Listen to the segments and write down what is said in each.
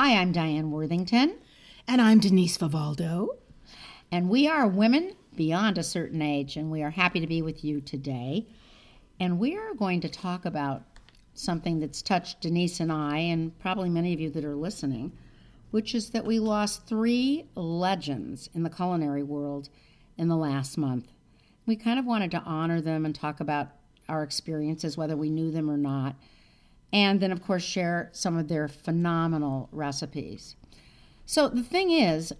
Hi, I'm Diane Worthington. And I'm Denise Vivaldo. And we are Women Beyond a Certain Age, and we are happy to be with you today. And we are going to talk about something that's touched Denise and I, and probably many of you that are listening, which is that we lost three legends in the culinary world in the last month. We kind of wanted to honor them and talk about our experiences, whether we knew them or not, and then, of course, share some of their phenomenal recipes. So the thing is,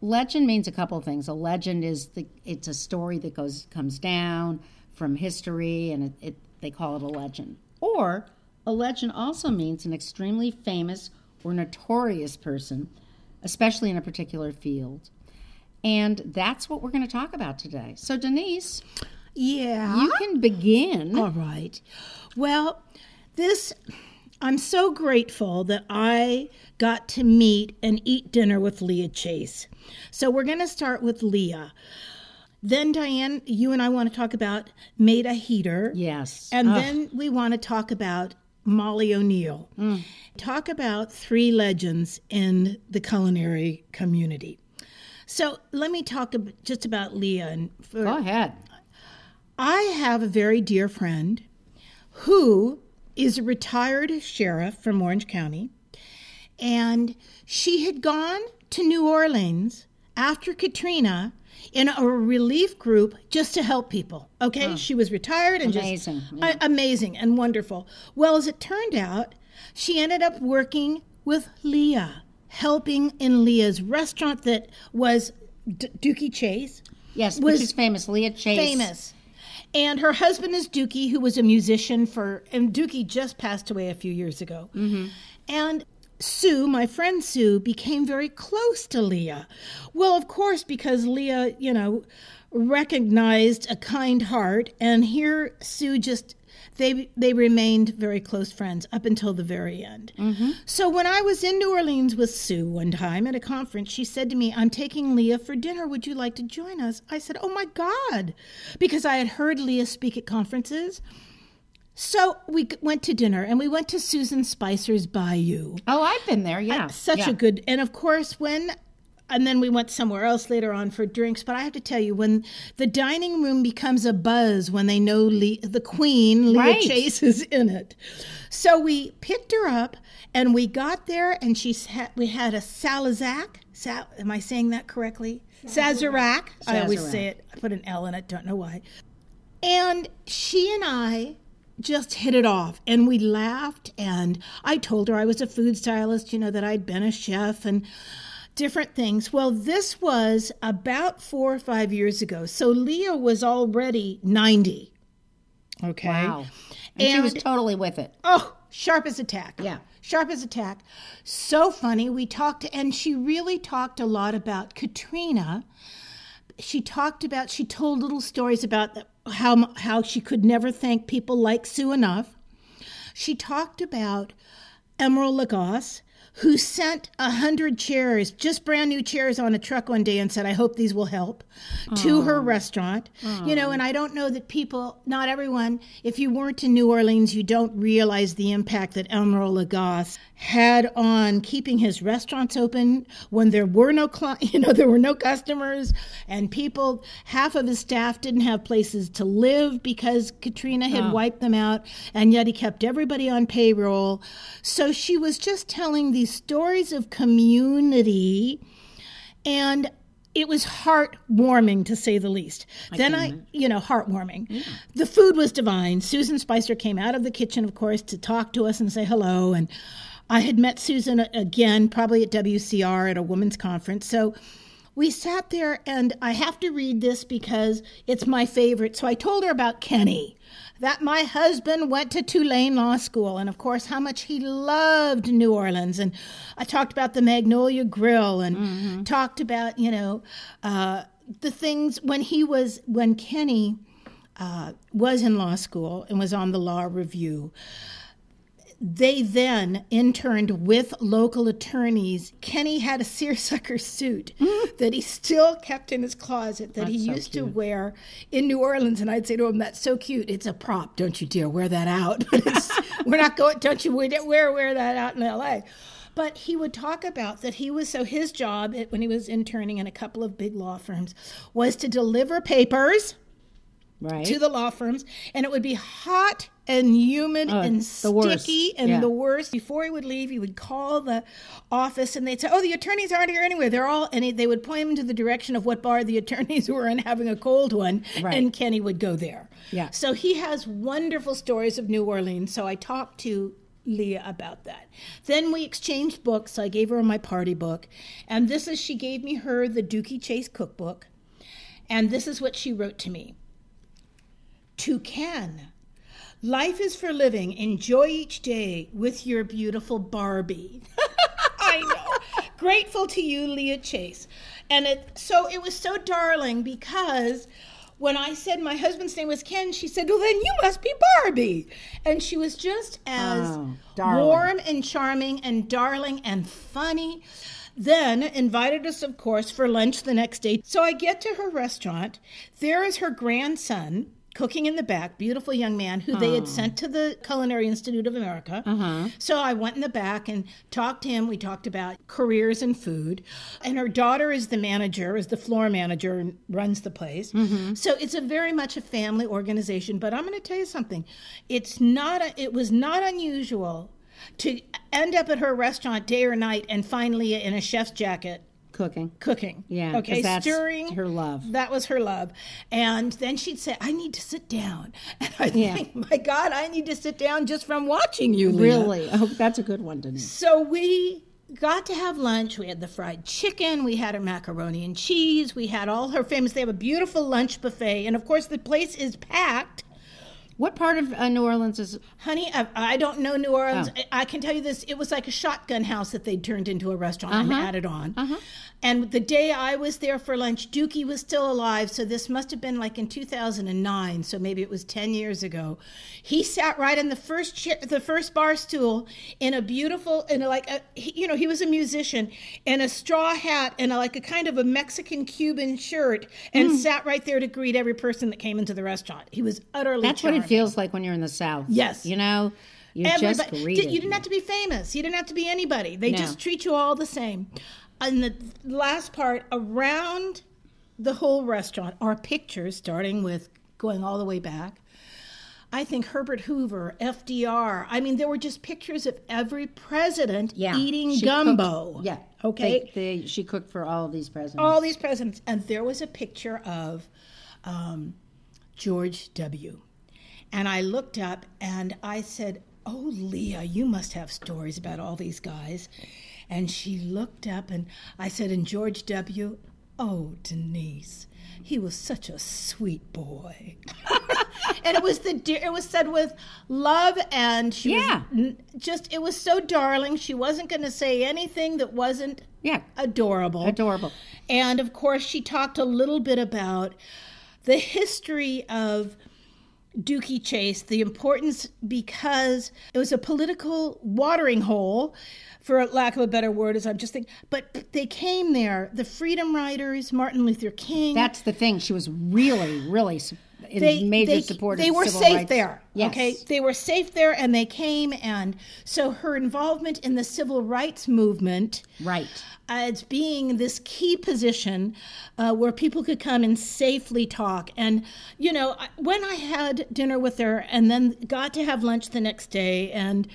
legend means a couple of things. A legend is it's a story that comes down from history, and they call it a legend. Or a legend also means an extremely famous or notorious person, especially in a particular field. And that's what we're going to talk about today. So, Denise, yeah, you can begin. All right. Well, I'm so grateful that I got to meet and eat dinner with Leah Chase. So we're going to start with Leah. Then, Diane, you and I want to talk about Maida Heatter. Yes. And then we want to talk about Molly O'Neill. Mm. Talk about three legends in the culinary community. So let me talk just about Leah. Go ahead. I have a very dear friend who is a retired sheriff from Orange County, and she had gone to New Orleans after Katrina in a relief group just to help people, okay? Oh. She was retired and amazing. Amazing and wonderful. Well, as it turned out, she ended up working with Leah, helping in Leah's restaurant that was Dooky Chase. Yes, which is famous, Leah Chase. Famous. And her husband is Dooky, who was a musician and Dooky just passed away a few years ago. Mm-hmm. And Sue, my friend Sue, became very close to Leah. Well, of course, because Leah, recognized a kind heart, and here Sue just, they remained very close friends up until the very end. Mm-hmm. So when I was in New Orleans with Sue one time at a conference, she said to me, "I'm taking Leah for dinner. Would you like to join us?" I said, "Oh my God," because I had heard Leah speak at conferences. So we went to dinner, and we went to Susan Spicer's Bayou. Oh, I've been there, yeah. Such a good, and of course and then we went somewhere else later on for drinks. But I have to tell you, when the dining room becomes a buzz when they know the queen, Leah Chase, is in it. So we picked her up, and we got there, and we had a Sazerac. Am I saying that correctly? Sazerac. I always say it. I put an L in it. Don't know why. And she and I just hit it off, and we laughed, and I told her I was a food stylist, that I'd been a chef, and different things. Well, this was about 4 or 5 years ago. So Leah was already 90. Okay. Wow. And she was totally with it. Oh, sharp as a tack. Yeah. Sharp as a tack. So funny. We talked, and she really talked a lot about Katrina. She told little stories about how she could never thank people like Sue enough. She talked about Emeril Lagasse, who sent 100 chairs, just brand new chairs on a truck one day and said, "I hope these will help," to her restaurant. And I don't know that not everyone, if you weren't in New Orleans, you don't realize the impact that Emeril Lagasse had on keeping his restaurants open when there were no there were no customers, and people, half of his staff didn't have places to live because Katrina had wiped them out, and yet he kept everybody on payroll. So she was just telling these stories of community, and it was heartwarming, to say the least. Heartwarming. Yeah. The food was divine. Susan Spicer came out of the kitchen, of course, to talk to us and say hello, and I had met Susan again, probably at WCR at a women's conference. So we sat there, and I have to read this because it's my favorite. So I told her about Kenny, that my husband went to Tulane Law School, and of course how much he loved New Orleans. And I talked about the Magnolia Grill, and talked about, the things when Kenny was in law school and was on the law review. They then interned with local attorneys. Kenny had a seersucker suit that he still kept in his closet that he used to wear in New Orleans. And I'd say to him, that's so cute. It's a prop. Don't you dare wear that out. We're not going, don't you wear that out in L.A.? But he would talk about that he was, so his job when he was interning in a couple of big law firms was to deliver papers to the law firms. And it would be hot and humid and sticky and the worst. Before he would leave, he would call the office and they'd say, oh, the attorneys aren't here anyway. They're all, and they would point him to the direction of what bar the attorneys were in having a cold one. Right. And Kenny would go there. Yeah. So he has wonderful stories of New Orleans. So I talked to Leah about that. Then we exchanged books. I gave her my party book. And this is, she gave me her, the Dooky Chase cookbook. And this is what she wrote to me. To can. Life is for living. Enjoy each day with your beautiful Barbie. I know. Grateful to you, Leah Chase. And it was so darling because when I said my husband's name was Ken, she said, well, then you must be Barbie. And she was just as warm and charming and darling and funny. Then invited us, of course, for lunch the next day. So I get to her restaurant. There is her grandson cooking in the back, beautiful young man who they had sent to the Culinary Institute of America. Uh-huh. So I went in the back and talked to him. We talked about careers and food. And her daughter is the manager, is the floor manager and runs the place. Mm-hmm. So it's a very much a family organization. But I'm going to tell you something. It was not unusual to end up at her restaurant day or night and find Leah in a chef's jacket. Cooking. Yeah. Okay. That's stirring. Her love. That was her love. And then she'd say, I need to sit down. And I think, my God, I need to sit down just from watching you, Leah. Really? Oh, that's a good one to know. So we got to have lunch. We had the fried chicken. We had her macaroni and cheese. We had all her famous. They have a beautiful lunch buffet. And, of course, the place is packed. What part of New Orleans is... Honey, I don't know New Orleans. Oh. I can tell you this. It was like a shotgun house that they turned into a restaurant and added on. Uh-huh. And the day I was there for lunch, Dooky was still alive, so this must have been like in 2009, so maybe it was 10 years ago. He sat right in the first chair, the first bar stool in a beautiful, he was a musician, in a straw hat and a kind of a Mexican-Cuban shirt, and sat right there to greet every person that came into the restaurant. He was utterly charming. What it feels like when you're in the South. Yes. You know, you just greet it. You didn't have to be famous. You didn't have to be anybody. They just treat you all the same. And the last part, around the whole restaurant are pictures, starting with going all the way back. I think Herbert Hoover, FDR. I mean, there were just pictures of every president eating gumbo. Cooked, okay. She cooked for all of these presidents. All these presidents. And there was a picture of George W. And I looked up and I said, oh, Leah, you must have stories about all these guys. And she looked up, and I said, and George W., oh, Denise, he was such a sweet boy. And it was said with love, and she was just, it was so darling. She wasn't going to say anything that wasn't adorable. Adorable. And, of course, she talked a little bit about the history of Dooky Chase, the importance, because it was a political watering hole, for lack of a better word, as I'm just thinking. But they came there, the Freedom Riders, Martin Luther King. That's the thing. She was really, really major supporter of civil rights. They were safe there. Yes. Okay? They were safe there, and they came. And so her involvement in the civil rights movement as being this key position where people could come and safely talk. And, you know, when I had dinner with her and then got to have lunch the next day and...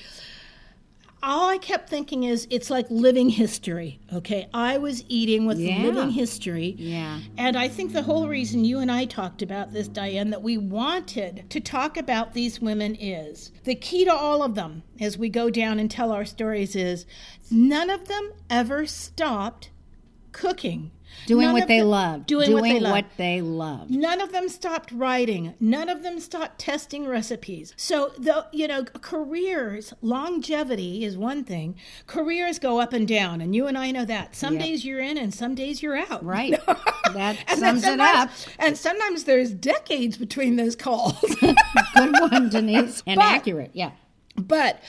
all I kept thinking is, it's like living history, okay? I was eating with living history. Yeah. And I think the whole reason you and I talked about this, Diane, that we wanted to talk about these women is, the key to all of them as we go down and tell our stories is, none of them ever stopped cooking. Doing what they loved. None of them stopped writing. None of them stopped testing recipes. So, careers, longevity is one thing. Careers go up and down, and you and I know that. Some days you're in and some days you're out. Right. That sums it up. And sometimes there's decades between those calls. Good one, Denise. And accurate, yeah. But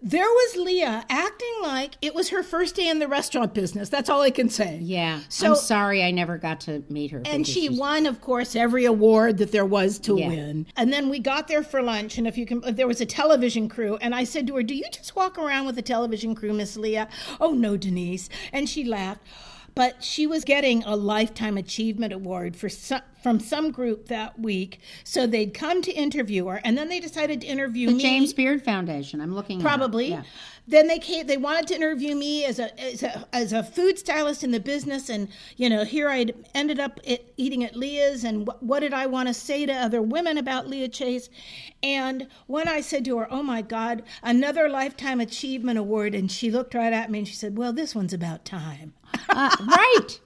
There was Leah acting like it was her first day in the restaurant business. That's all I can say. Yeah. So, I'm sorry I never got to meet her. And she won, of course, every award that there was to win. And then we got there for lunch, and there was a television crew, and I said to her, "Do you just walk around with a television crew, Miss Leah?" "Oh, no, Denise." And she laughed. But she was getting a Lifetime Achievement Award from some group that week. So they'd come to interview her, and then they decided to interview me. The James Beard Foundation, I'm looking at. Probably. Yeah. Then they wanted to interview me as a food stylist in the business, and, you know, here I ended up eating at Leah's, and what did I want to say to other women about Leah Chase? And when I said to her, "Oh, my God, another Lifetime Achievement Award," and she looked right at me, and she said, "Well, this one's about time." Right.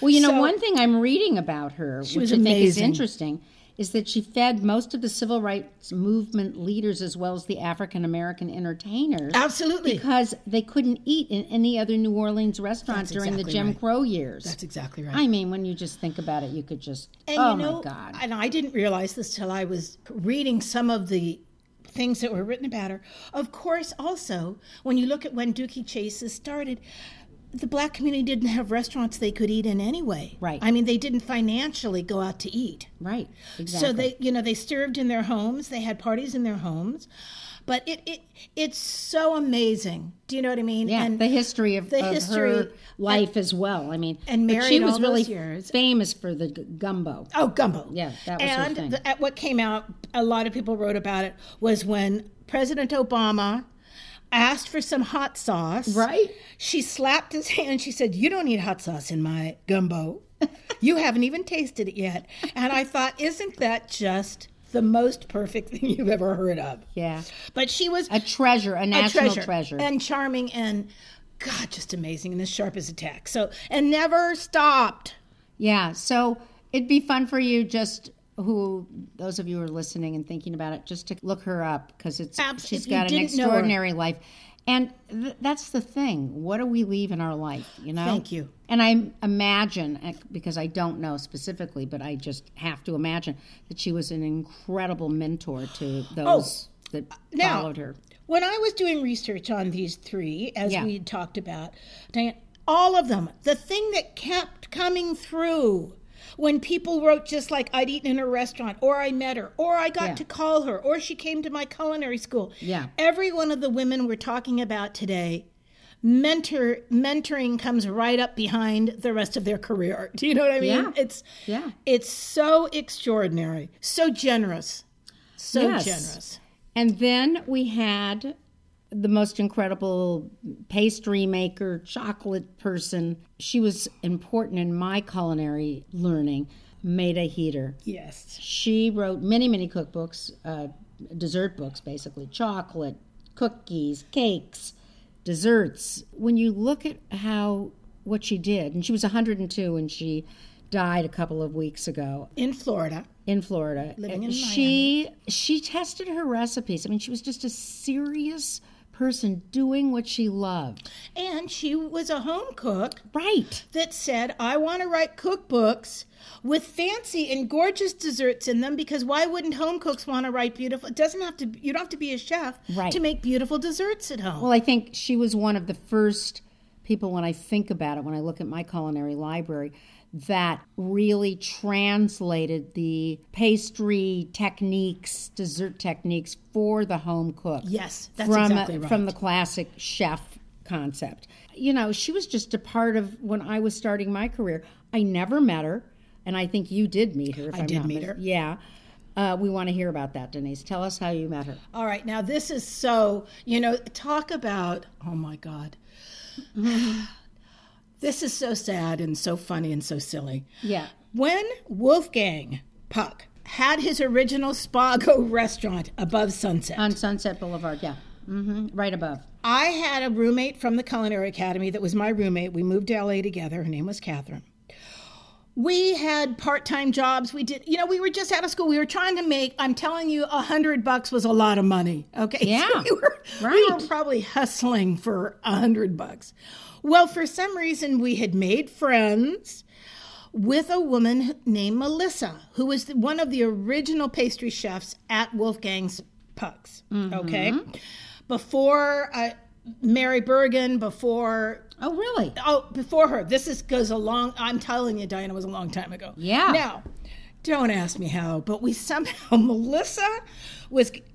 Well, you know, one thing I'm reading about her, which I think is interesting, is that she fed most of the civil rights movement leaders as well as the African-American entertainers. Absolutely. Because they couldn't eat in any other New Orleans restaurant during the Jim Crow years. That's exactly right. I mean, when you just think about it, you could just, my God. And I didn't realize this till I was reading some of the things that were written about her. Of course, also, when you look at when Dooky Chase started, the black community didn't have restaurants they could eat in anyway. Right. I mean, they didn't financially go out to eat. Right. Exactly. So they served in their homes. They had parties in their homes. But it's so amazing. Do you know what I mean? Yeah, and the history of her life as well. I mean, and married she was all really those years. Famous for the gumbo. Oh, gumbo. Yeah, that was her thing. And what came out, a lot of people wrote about it, was when President Obama asked for some hot sauce. Right. She slapped his hand. She said, "You don't need hot sauce in my gumbo. You haven't even tasted it yet." And I thought, isn't that just the most perfect thing you've ever heard of? Yeah. But she was a treasure, a national treasure. And charming and, God, just amazing and as sharp as a tack. So, and never stopped. Yeah. So it'd be fun for you those of you who are listening and thinking about it, just to look her up, because she's got an extraordinary life. And that's the thing. What do we leave in our life, you know? Thank you. And I imagine, because I don't know specifically, but I just have to imagine that she was an incredible mentor to those that followed her. When I was doing research on these three, as we talked about, Diane, all of them, the thing that kept coming through when people wrote just like I'd eaten in a restaurant, or I met her, or I got to call her, or she came to my culinary school. Yeah. Every one of the women we're talking about today, mentoring comes right up behind the rest of their career. Do you know what I mean? Yeah. It's so extraordinary, so generous, generous. And then we had the most incredible pastry maker, chocolate person. She was important in my culinary learning, Maida Heatter. Yes. She wrote many, many cookbooks, dessert books, basically. Chocolate, cookies, cakes, desserts. When you look at what she did, and she was 102 and she died a couple of weeks ago. In Florida. Living in Miami. She tested her recipes. I mean, she was just a serious person doing what she loved. And she was a home cook. Right. That said, I want to write cookbooks with fancy and gorgeous desserts in them, because why wouldn't home cooks want to write beautiful? You don't have to be a chef to make beautiful desserts at home. Well, I think she was one of the first people, when I think about it, when I look at my culinary library, that really translated the pastry techniques, dessert techniques for the home cook. Yes, that's exactly right. From the classic chef concept. You know, she was just a part of when I was starting my career. I never met her, and I think you did meet her. I did meet her. Yeah. We want to hear about that, Denise. Tell us how you met her. All right. Now, this is talk about, oh, my God. This is so sad and so funny and so silly. Yeah. When Wolfgang Puck had his original Spago restaurant above Sunset. On Sunset Boulevard, yeah. Mm-hmm. Right above. I had a roommate from the Culinary Academy that was my roommate. We moved to L.A. together. Her name was Catherine. We had part-time jobs. We did, we were just out of school. We were trying to make, I'm telling you, $100 was a lot of money. Okay. Yeah. So we were probably hustling for $100. Well, for some reason, we had made friends with a woman named Melissa, who was one of the original pastry chefs at Wolfgang's Puck's. Mm-hmm. Okay. before Mary Bergen, before... Oh, really? Oh, before her. This goes a long... I'm telling you, Diana, it was a long time ago. Yeah. Now, don't ask me how, but we somehow... Melissa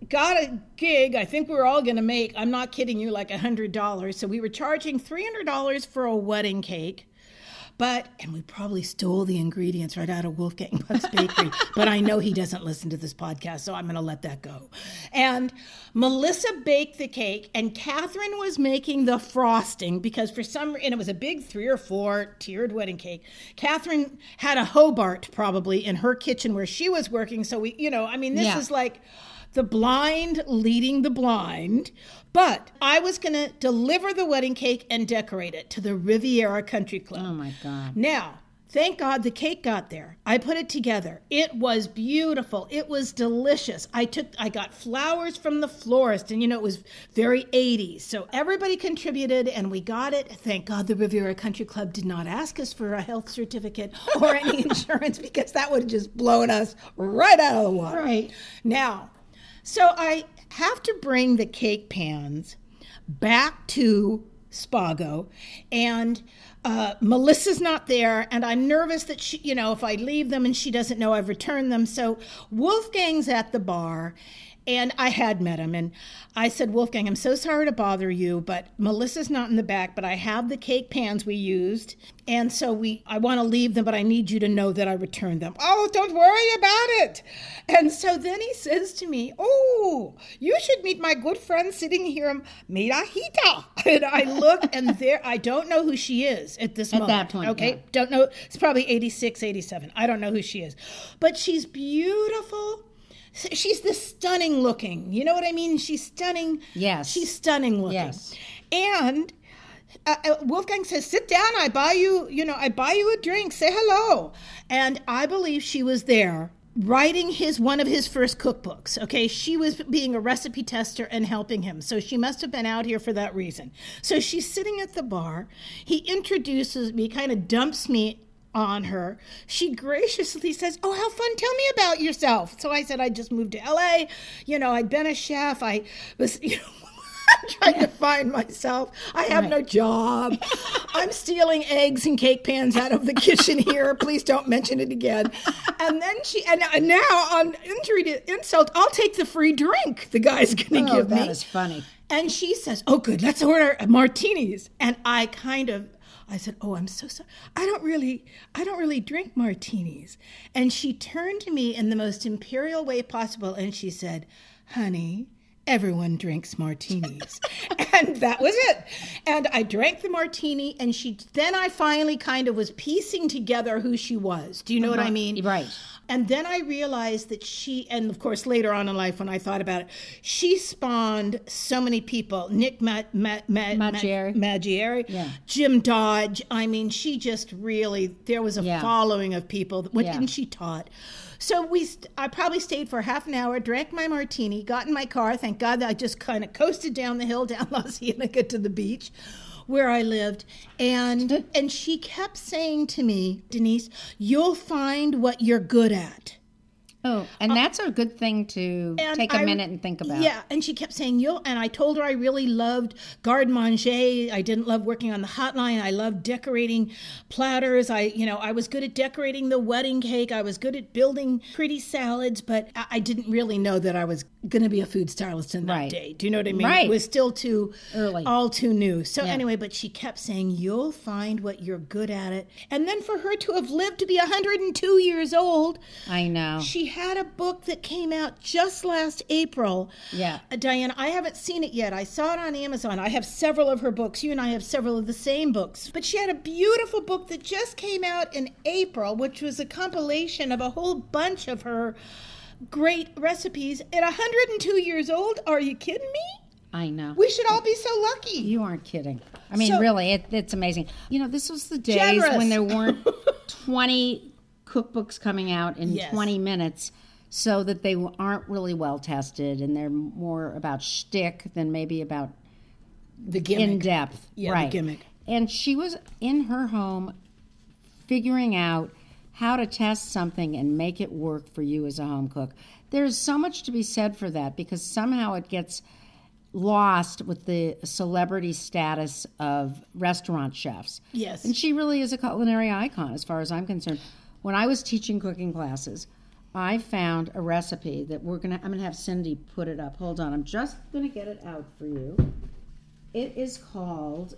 got a gig I think we were all going to make, I'm not kidding you, like $100. So we were charging $300 for a wedding cake. And we probably stole the ingredients right out of Wolfgang Puck's bakery, but I know he doesn't listen to this podcast, so I'm going to let that go. And Melissa baked the cake, and Catherine was making the frosting because and it was a big 3 or 4 tiered wedding cake. Catherine had a Hobart probably in her kitchen where she was working, so this is like the blind leading the blind. But I was going to deliver the wedding cake and decorate it to the Riviera Country Club. Oh, my God. Now, thank God the cake got there. I put it together. It was beautiful. It was delicious. I got flowers from the florist, and, it was very 80s. So everybody contributed, and we got it. Thank God the Riviera Country Club did not ask us for a health certificate or any insurance, because that would have just blown us right out of the water. Right. Now, so I have to bring the cake pans back to Spago, and Melissa's not there, and I'm nervous that she, if I leave them and she doesn't know I've returned them. So Wolfgang's at the bar, and I had met him, and I said, Wolfgang, I'm so sorry to bother you, but Melissa's not in the back, but I have the cake pans we used, and so I want to leave them, but I need you to know that I returned them. Oh, don't worry about it. And so then he says to me, oh, you should meet my good friend sitting here, Maida Heatter. And I look, and there, I don't know who she is at this moment. At that point, okay, yeah. Don't know. It's probably 86, 87. I don't know who she is. But she's beautiful. She's this stunning looking. You know what I mean? She's stunning. Yes. She's stunning looking. Yes. And Wolfgang says, sit down. I buy you a drink. Say hello. And I believe she was there writing one of his first cookbooks. Okay. She was being a recipe tester and helping him. So she must have been out here for that reason. So she's sitting at the bar. He introduces me, kind of dumps me on her. She graciously says, oh, how fun, tell me about yourself. So I said, I just moved to LA, I'd been a chef, I was, trying to find myself, I have no job, I'm stealing eggs and cake pans out of the kitchen here, please don't mention it again. And then and now on injury to insult, I'll take the free drink the guy's gonna give me. Oh, that is funny. And she says, oh good, let's order martinis. And I said, oh, I'm so sorry. I don't really drink martinis. And she turned to me in the most imperial way possible, and she said, honey, everyone drinks martinis. And that was it. And I drank the martini, and I finally kind of was piecing together who she was. Do you know what I mean? Right. And then I realized that and of course later on in life when I thought about it, she spawned so many people. Nick Malgieri, yeah. Jim Dodge. I mean, she just really, there was a following of people. What didn't she taught? So I probably stayed for half an hour, drank my martini, got in my car. Thank God that I just kind of coasted down the hill, down La Cienega to the beach where I lived. And she kept saying to me, Denise, you'll find what you're good at. Oh, and that's a good thing to take a minute and think about. Yeah, and she kept saying, and I told her I really loved garde manger. I didn't love working on the hotline. I loved decorating platters. I was good at decorating the wedding cake. I was good at building pretty salads, but I didn't really know that I was going to be a food stylist in that day. Do you know what I mean? Right. It was still too early, all too new. So anyway, but she kept saying, you'll find what you're good at it. And then for her to have lived to be 102 years old. I know. She had a book that came out just last April. Yeah. Diane, I haven't seen it yet. I saw it on Amazon. I have several of her books. You and I have several of the same books. But she had a beautiful book that just came out in April, which was a compilation of a whole bunch of her great recipes. At 102 years old, are you kidding me? I know. We should all be so lucky. You aren't kidding. I mean, really, it's amazing. This was the days when there weren't 20... cookbooks coming out in 20 minutes, so that they aren't really well tested and they're more about shtick than maybe about the gimmick. In depth. Yeah, right. The gimmick. And she was in her home figuring out how to test something and make it work for you as a home cook. There's so much to be said for that, because somehow it gets lost with the celebrity status of restaurant chefs. Yes. And she really is a culinary icon as far as I'm concerned. When I was teaching cooking classes, I found a recipe that I'm going to have Cindy put it up. Hold on. I'm just going to get it out for you. It is called,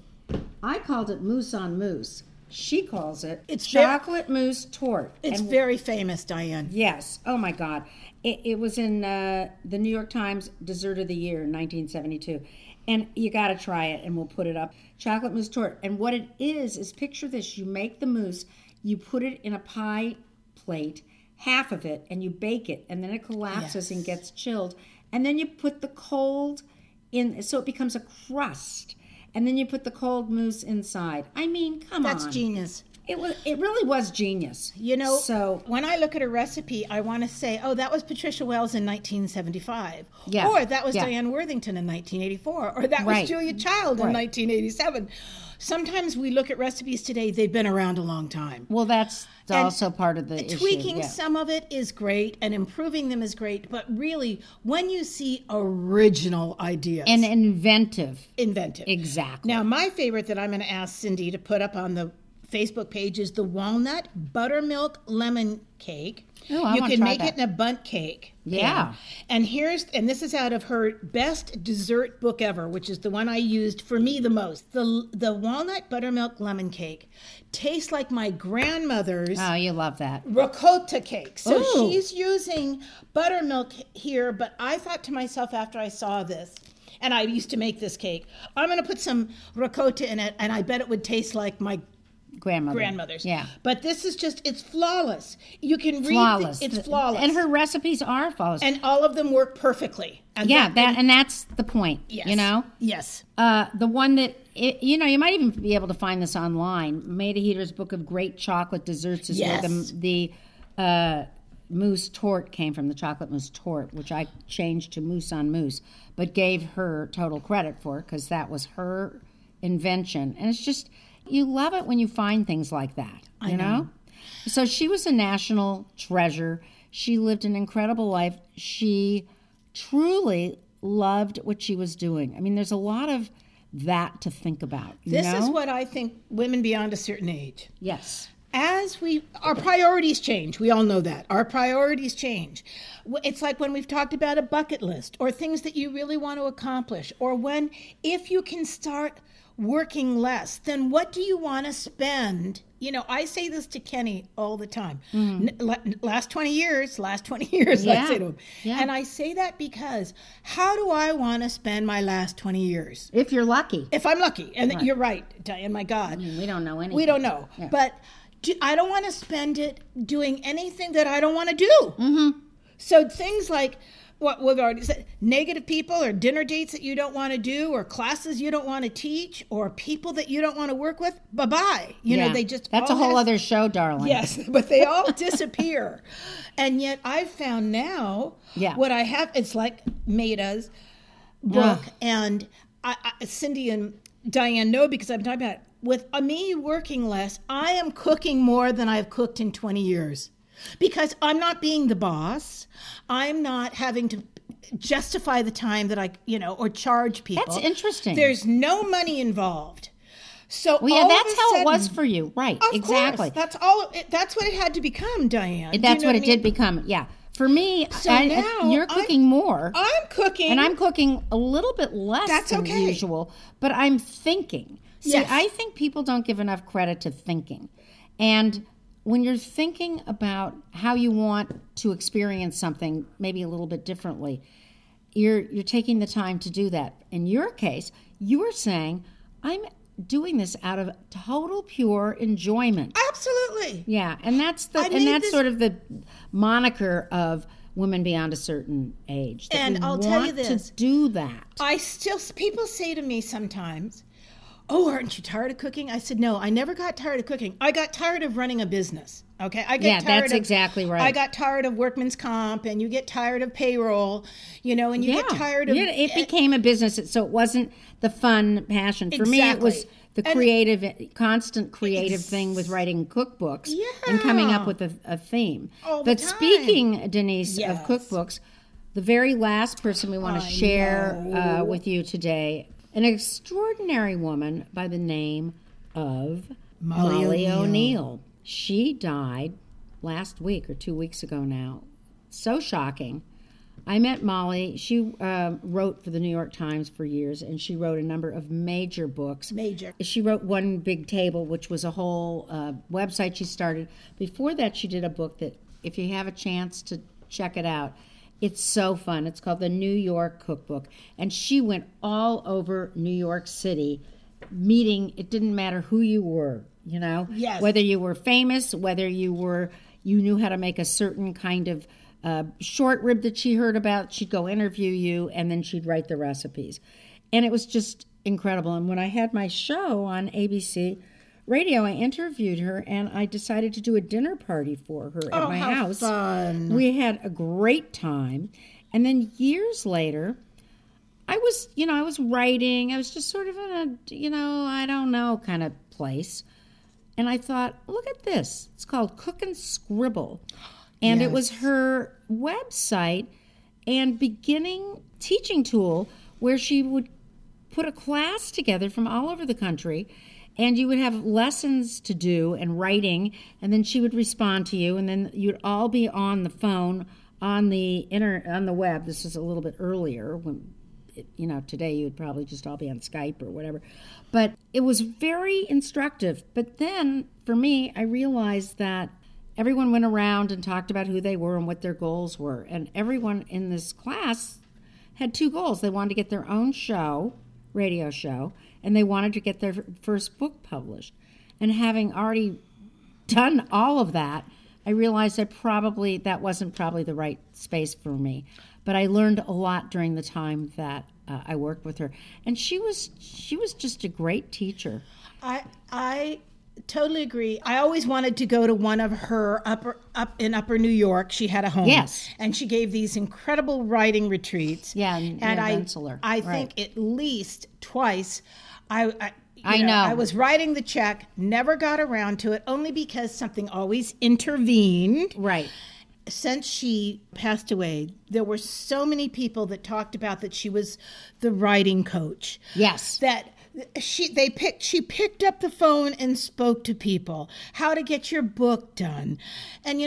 I called it mousse on mousse. She calls it chocolate mousse torte. It's very famous, Diane. Yes. Oh, my God. It was in the New York Times Dessert of the Year in 1972. And you got to try it, and we'll put it up. Chocolate mousse torte. And what it is picture this. You make the mousse. You put it in a pie plate, half of it, and you bake it. And then it collapses and gets chilled. And then you put the cold in, so it becomes a crust. And then you put the cold mousse inside. I mean, come on. That's genius. It really was genius. You know, so when I look at a recipe, I want to say, oh, that was Patricia Wells in 1975. Yeah. Or that was Diane Worthington in 1984. Or that was Julia Child in 1987. Sometimes we look at recipes today, they've been around a long time. Well, that's also part of the issue. Tweaking some of it is great, and improving them is great, but really, when you see original ideas. And inventive. Inventive. Exactly. Now, my favorite that I'm going to ask Cindy to put up on the Facebook page is the walnut buttermilk lemon cake. Oh, I want to try that. You can make it in a bundt cake. Yeah. And this is out of her best dessert book ever, which is the one I used for me the most. The walnut buttermilk lemon cake tastes like my grandmother's. Oh, you love that. Ricotta cake. So she's using buttermilk here, but I thought to myself after I saw this, and I used to make this cake, I'm going to put some ricotta in it, and I bet it would taste like my grandmother's. Yeah. But this is just, it's flawless. You can read it's flawless. And her recipes are flawless. And all of them work perfectly. And that's the point. Yes. You know? Yes. The one that, you might even be able to find this online. Maida Heatter's Book of Great Chocolate Desserts is where the mousse torte came from, the chocolate mousse torte, which I changed to mousse on mousse, but gave her total credit for because that was her invention. And it's just... You love it when you find things like that, you know? So she was a national treasure. She lived an incredible life. She truly loved what she was doing. I mean, there's a lot of that to think about. This is what I think women beyond a certain age. Yes. As our priorities change, we all know that. Our priorities change. It's like when we've talked about a bucket list or things that you really want to accomplish, or if you can start working less, then what do you want to spend? You know, I say this to Kenny all the time. Mm. Last 20 years, I say to him. Yeah. And I say that because how do I want to spend my last 20 years? If you're lucky. If I'm lucky. And you're right, Diane, my God. I mean, we don't know anything. We don't know. Yeah. But I don't want to spend it doing anything that I don't want to do. Mm-hmm. So things like... What we've already said, negative people or dinner dates that you don't want to do or classes you don't want to teach or people that you don't want to work with, bye-bye. You know, they just... That's a whole other show, darling. Yes, but they all disappear. And yet I've found now what I have, it's like Maida's book. And I, Cindy and Diane know because I've been talking about it. With me working less, I am cooking more than I've cooked in 20 years. Because I'm not being the boss. I'm not having to justify the time that I, or charge people. That's interesting. There's no money involved. So that's how it was for you. Right. Exactly. Of course. That's what it had to become, Diane. That's what it did become. Yeah. For me, so now you're cooking more. I'm cooking. And I'm cooking a little bit less than usual, but I'm thinking. See, I think people don't give enough credit to thinking. And... When you're thinking about how you want to experience something maybe a little bit differently, you're taking the time to do that. In your case, you were saying, I'm doing this out of total pure enjoyment. Absolutely. Yeah, and that's sort of the moniker of women beyond a certain age. And I'll tell you this. To do that. People say to me sometimes, oh, aren't you tired of cooking? I said, no, I never got tired of cooking. I got tired of running a business. Okay? Exactly right. I got tired of workman's comp, and you get tired of payroll, and you get tired of... It became a business, so it wasn't the fun passion. For me, it was the constant creative thing with writing cookbooks and coming up with a theme. But speaking, Denise, of cookbooks, The very last person we want to share with you today, an extraordinary woman by the name of Molly O'Neill. She died last week or 2 weeks ago now. So shocking. I met Molly. She wrote for the New York Times for years, and she wrote a number of major books. She wrote One Big Table, which was a whole website she started. Before that, she did a book that, if you have a chance to check it out, it's so fun. It's called The New York Cookbook. And she went all over New York City meeting. It didn't matter who you were, you know? Yes. Whether you were famous, whether you knew how to make a certain kind of short rib that she heard about, she'd go interview you, and then she'd write the recipes. And it was just incredible. And when I had my show on ABC Radio, I interviewed her, and I decided to do a dinner party for her at my house. Oh, how fun. We had a great time. And then years later, I was writing. I was just sort of in a, I don't know kind of place. And I thought, look at this. It's called Cook and Scribble. And It was her website and beginning teaching tool where she would put a class together from all over the country, and you would have lessons to do and writing, and then she would respond to you, and then you'd all be on the phone, on the web. This was a little bit earlier when, today you would probably just all be on Skype or whatever. But it was very instructive. But then, for me, I realized that everyone went around and talked about who they were and what their goals were. And everyone in this class had two goals. They wanted to get their own radio show, and they wanted to get their first book published. And having already done all of that, I realized that wasn't probably the right space for me. But I learned a lot during the time that I worked with her. And she was just a great teacher. I totally agree. I always wanted to go to one of her up in New York. She had a home. Yes. And she gave these incredible writing retreats. Yeah, and I think at least twice I was writing the check, never got around to it, only because something always intervened. Right. Since she passed away, there were so many people that talked about that she was the writing coach. Yes. That she picked up the phone and spoke to people, how to get your book done. And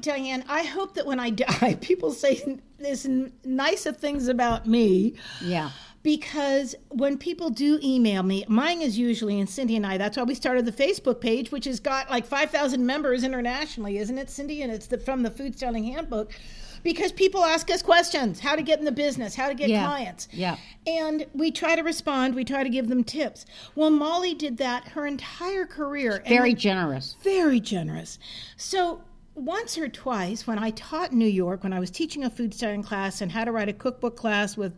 Diane, I hope that when I die, people say this nicer things about me. Yeah. Because when people do email me, mine is usually, and Cindy and I, that's why we started the Facebook page, which has got like 5,000 members internationally, isn't it, Cindy? And it's from the Food Styling Handbook. Because people ask us questions, how to get in the business, how to get clients. Yeah. And we try to respond. We try to give them tips. Well, Molly did that her entire career. Very generous. Very generous. So once or twice when I taught in New York, when I was teaching a food styling class and how to write a cookbook class with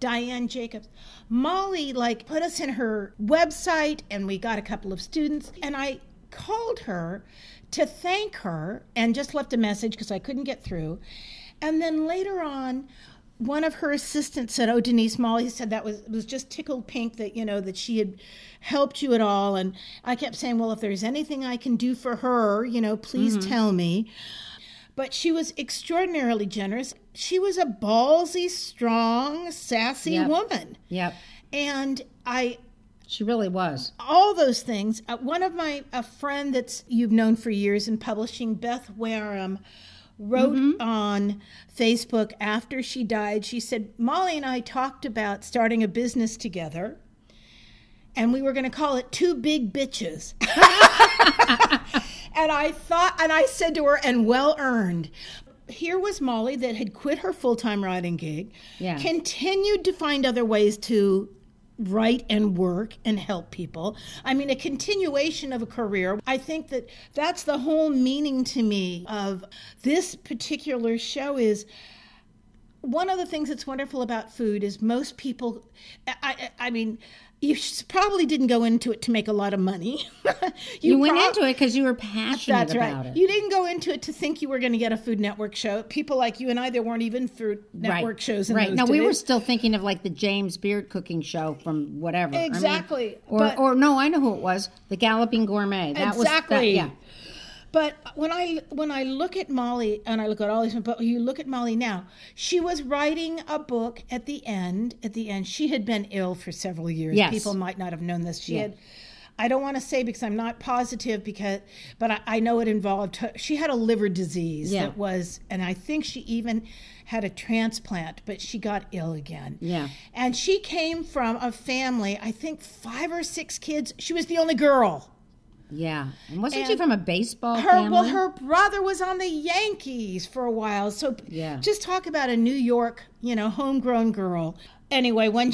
Diane Jacobs, Molly put us in her website, and we got a couple of students. And I called her to thank her and just left a message because I couldn't get through. And then later on, one of her assistants said, "Oh, Denise, Molly said that was just tickled pink that that she had helped you at all." And I kept saying, "Well, if there's anything I can do for her, please tell me." But she was extraordinarily generous. She was a ballsy, strong, sassy woman. Yep. And she really was. All those things. One of a friend that you've known for years in publishing, Beth Wareham, wrote on Facebook after she died. She said, "Molly and I talked about starting a business together, and we were going to call it Two Big Bitches." And I said to her, "And well earned." Here was Molly that had quit her full-time writing gig, continued to find other ways to write and work and help people. I mean, a continuation of a career. I think that that's the whole meaning to me of this particular show is one of the things that's wonderful about food is most people, I mean, you probably didn't go into it to make a lot of money. You went into it because you were passionate about it. You didn't go into it to think you were going to get a Food Network show. People like you and I, there weren't even Food Network shows in those days. Now, we were still thinking of the James Beard cooking show from whatever. Exactly. I mean, I know who it was. The Galloping Gourmet. That was that, yeah. But when I look at Molly, and I look at all these, but you look at Molly now, she was writing a book at the end. At the end, she had been ill for several years. Yes. People might not have known this. She had, I don't want to say because I'm not positive, but I know it involved her. She had a liver disease that was, and I think she even had a transplant, but she got ill again. Yeah. And she came from a family, I think 5 or 6 kids. She was the only girl. Yeah. And wasn't she from a baseball family? Well, her brother was on the Yankees for a while. So just talk about a New York, homegrown girl. Anyway, when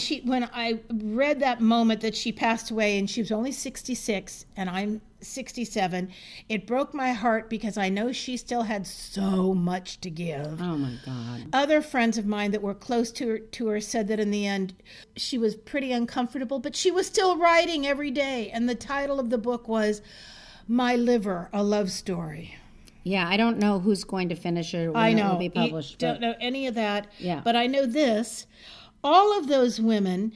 I read that moment that she passed away, and she was only 66 and I'm 67, it broke my heart because I know she still had so much to give. Oh my God. Other friends of mine that were close to her said that in the end she was pretty uncomfortable, but she was still writing every day, and the title of the book was My Liver, a Love Story. Yeah, I don't know who's going to finish it or when it will be published. I don't know any of that, but I know this. All of those women,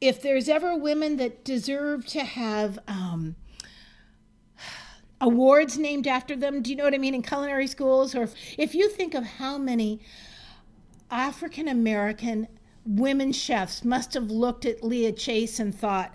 if there's ever women that deserve to have awards named after them, do you know what I mean, in culinary schools, or if you think of how many African-American women chefs must have looked at Leah Chase and thought,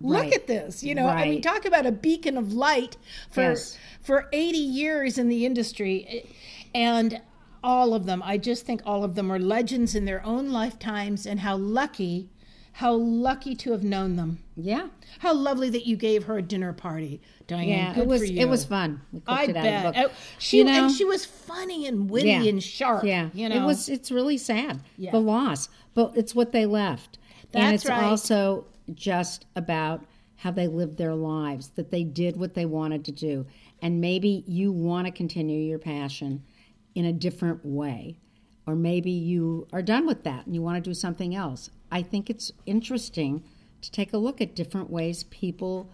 Look at this, I mean, talk about a beacon of light for 80 years in the industry. And all of them, I just think all of them are legends in their own lifetimes, and how lucky to have known them. Yeah. How lovely that you gave her a dinner party, Diane. Yeah, good for you. It was fun. I bet. And she was funny and witty and sharp. Yeah. It's really sad, the loss, but it's what they left. That's and it's right. also just about how they lived their lives, that they did what they wanted to do. And maybe you want to continue your passion in a different way, or maybe you are done with that and you want to do something else. I think it's interesting to take a look at different ways people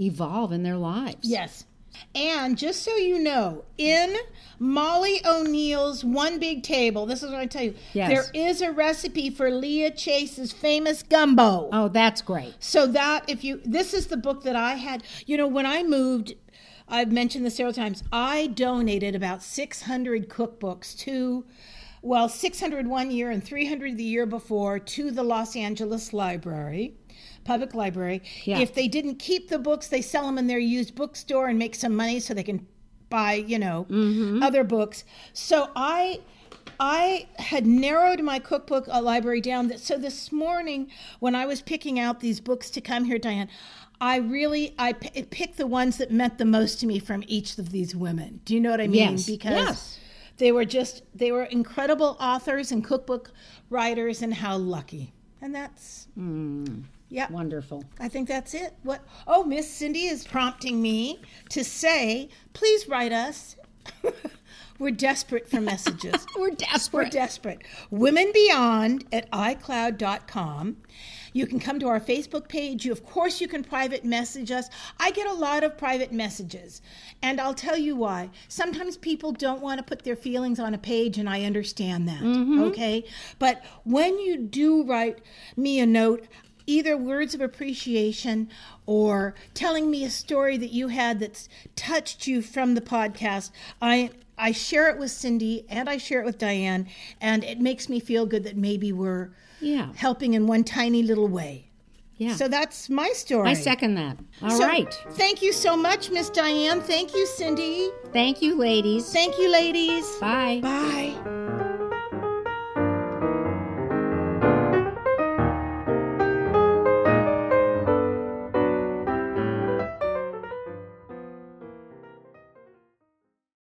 evolve in their lives. Yes. And just so you know, in Molly O'Neill's One Big Table, this is what I tell you, there is a recipe for Leah Chase's famous gumbo. Oh, that's great. So this is the book that I had, when I moved, I've mentioned this several times, I donated about 600 cookbooks 600 one year and 300 the year before to the Los Angeles Public Library. Yeah. If they didn't keep the books, they sell them in their used bookstore and make some money so they can buy, other books. So I had narrowed my cookbook library down. So this morning when I was picking out these books to come here, Diane, I picked the ones that meant the most to me from each of these women. Do you know what I mean? Yes. Because they were incredible authors and cookbook writers, and how lucky. And that's wonderful. I think that's it. Miss Cindy is prompting me to say, please write us. We're desperate for messages. We're desperate. WomenBeyond@icloud.com. You can come to our Facebook page. Of course, you can private message us. I get a lot of private messages, and I'll tell you why. Sometimes people don't want to put their feelings on a page, and I understand that, okay? But when you do write me a note, either words of appreciation or telling me a story that you had that's touched you from the podcast, I share it with Cindy, and I share it with Diane, and it makes me feel good that maybe we're helping in one tiny little way. Yeah. So that's my story. I second that. All right. Thank you so much, Miss Diane. Thank you, Cindy. Thank you, ladies. Bye. Bye.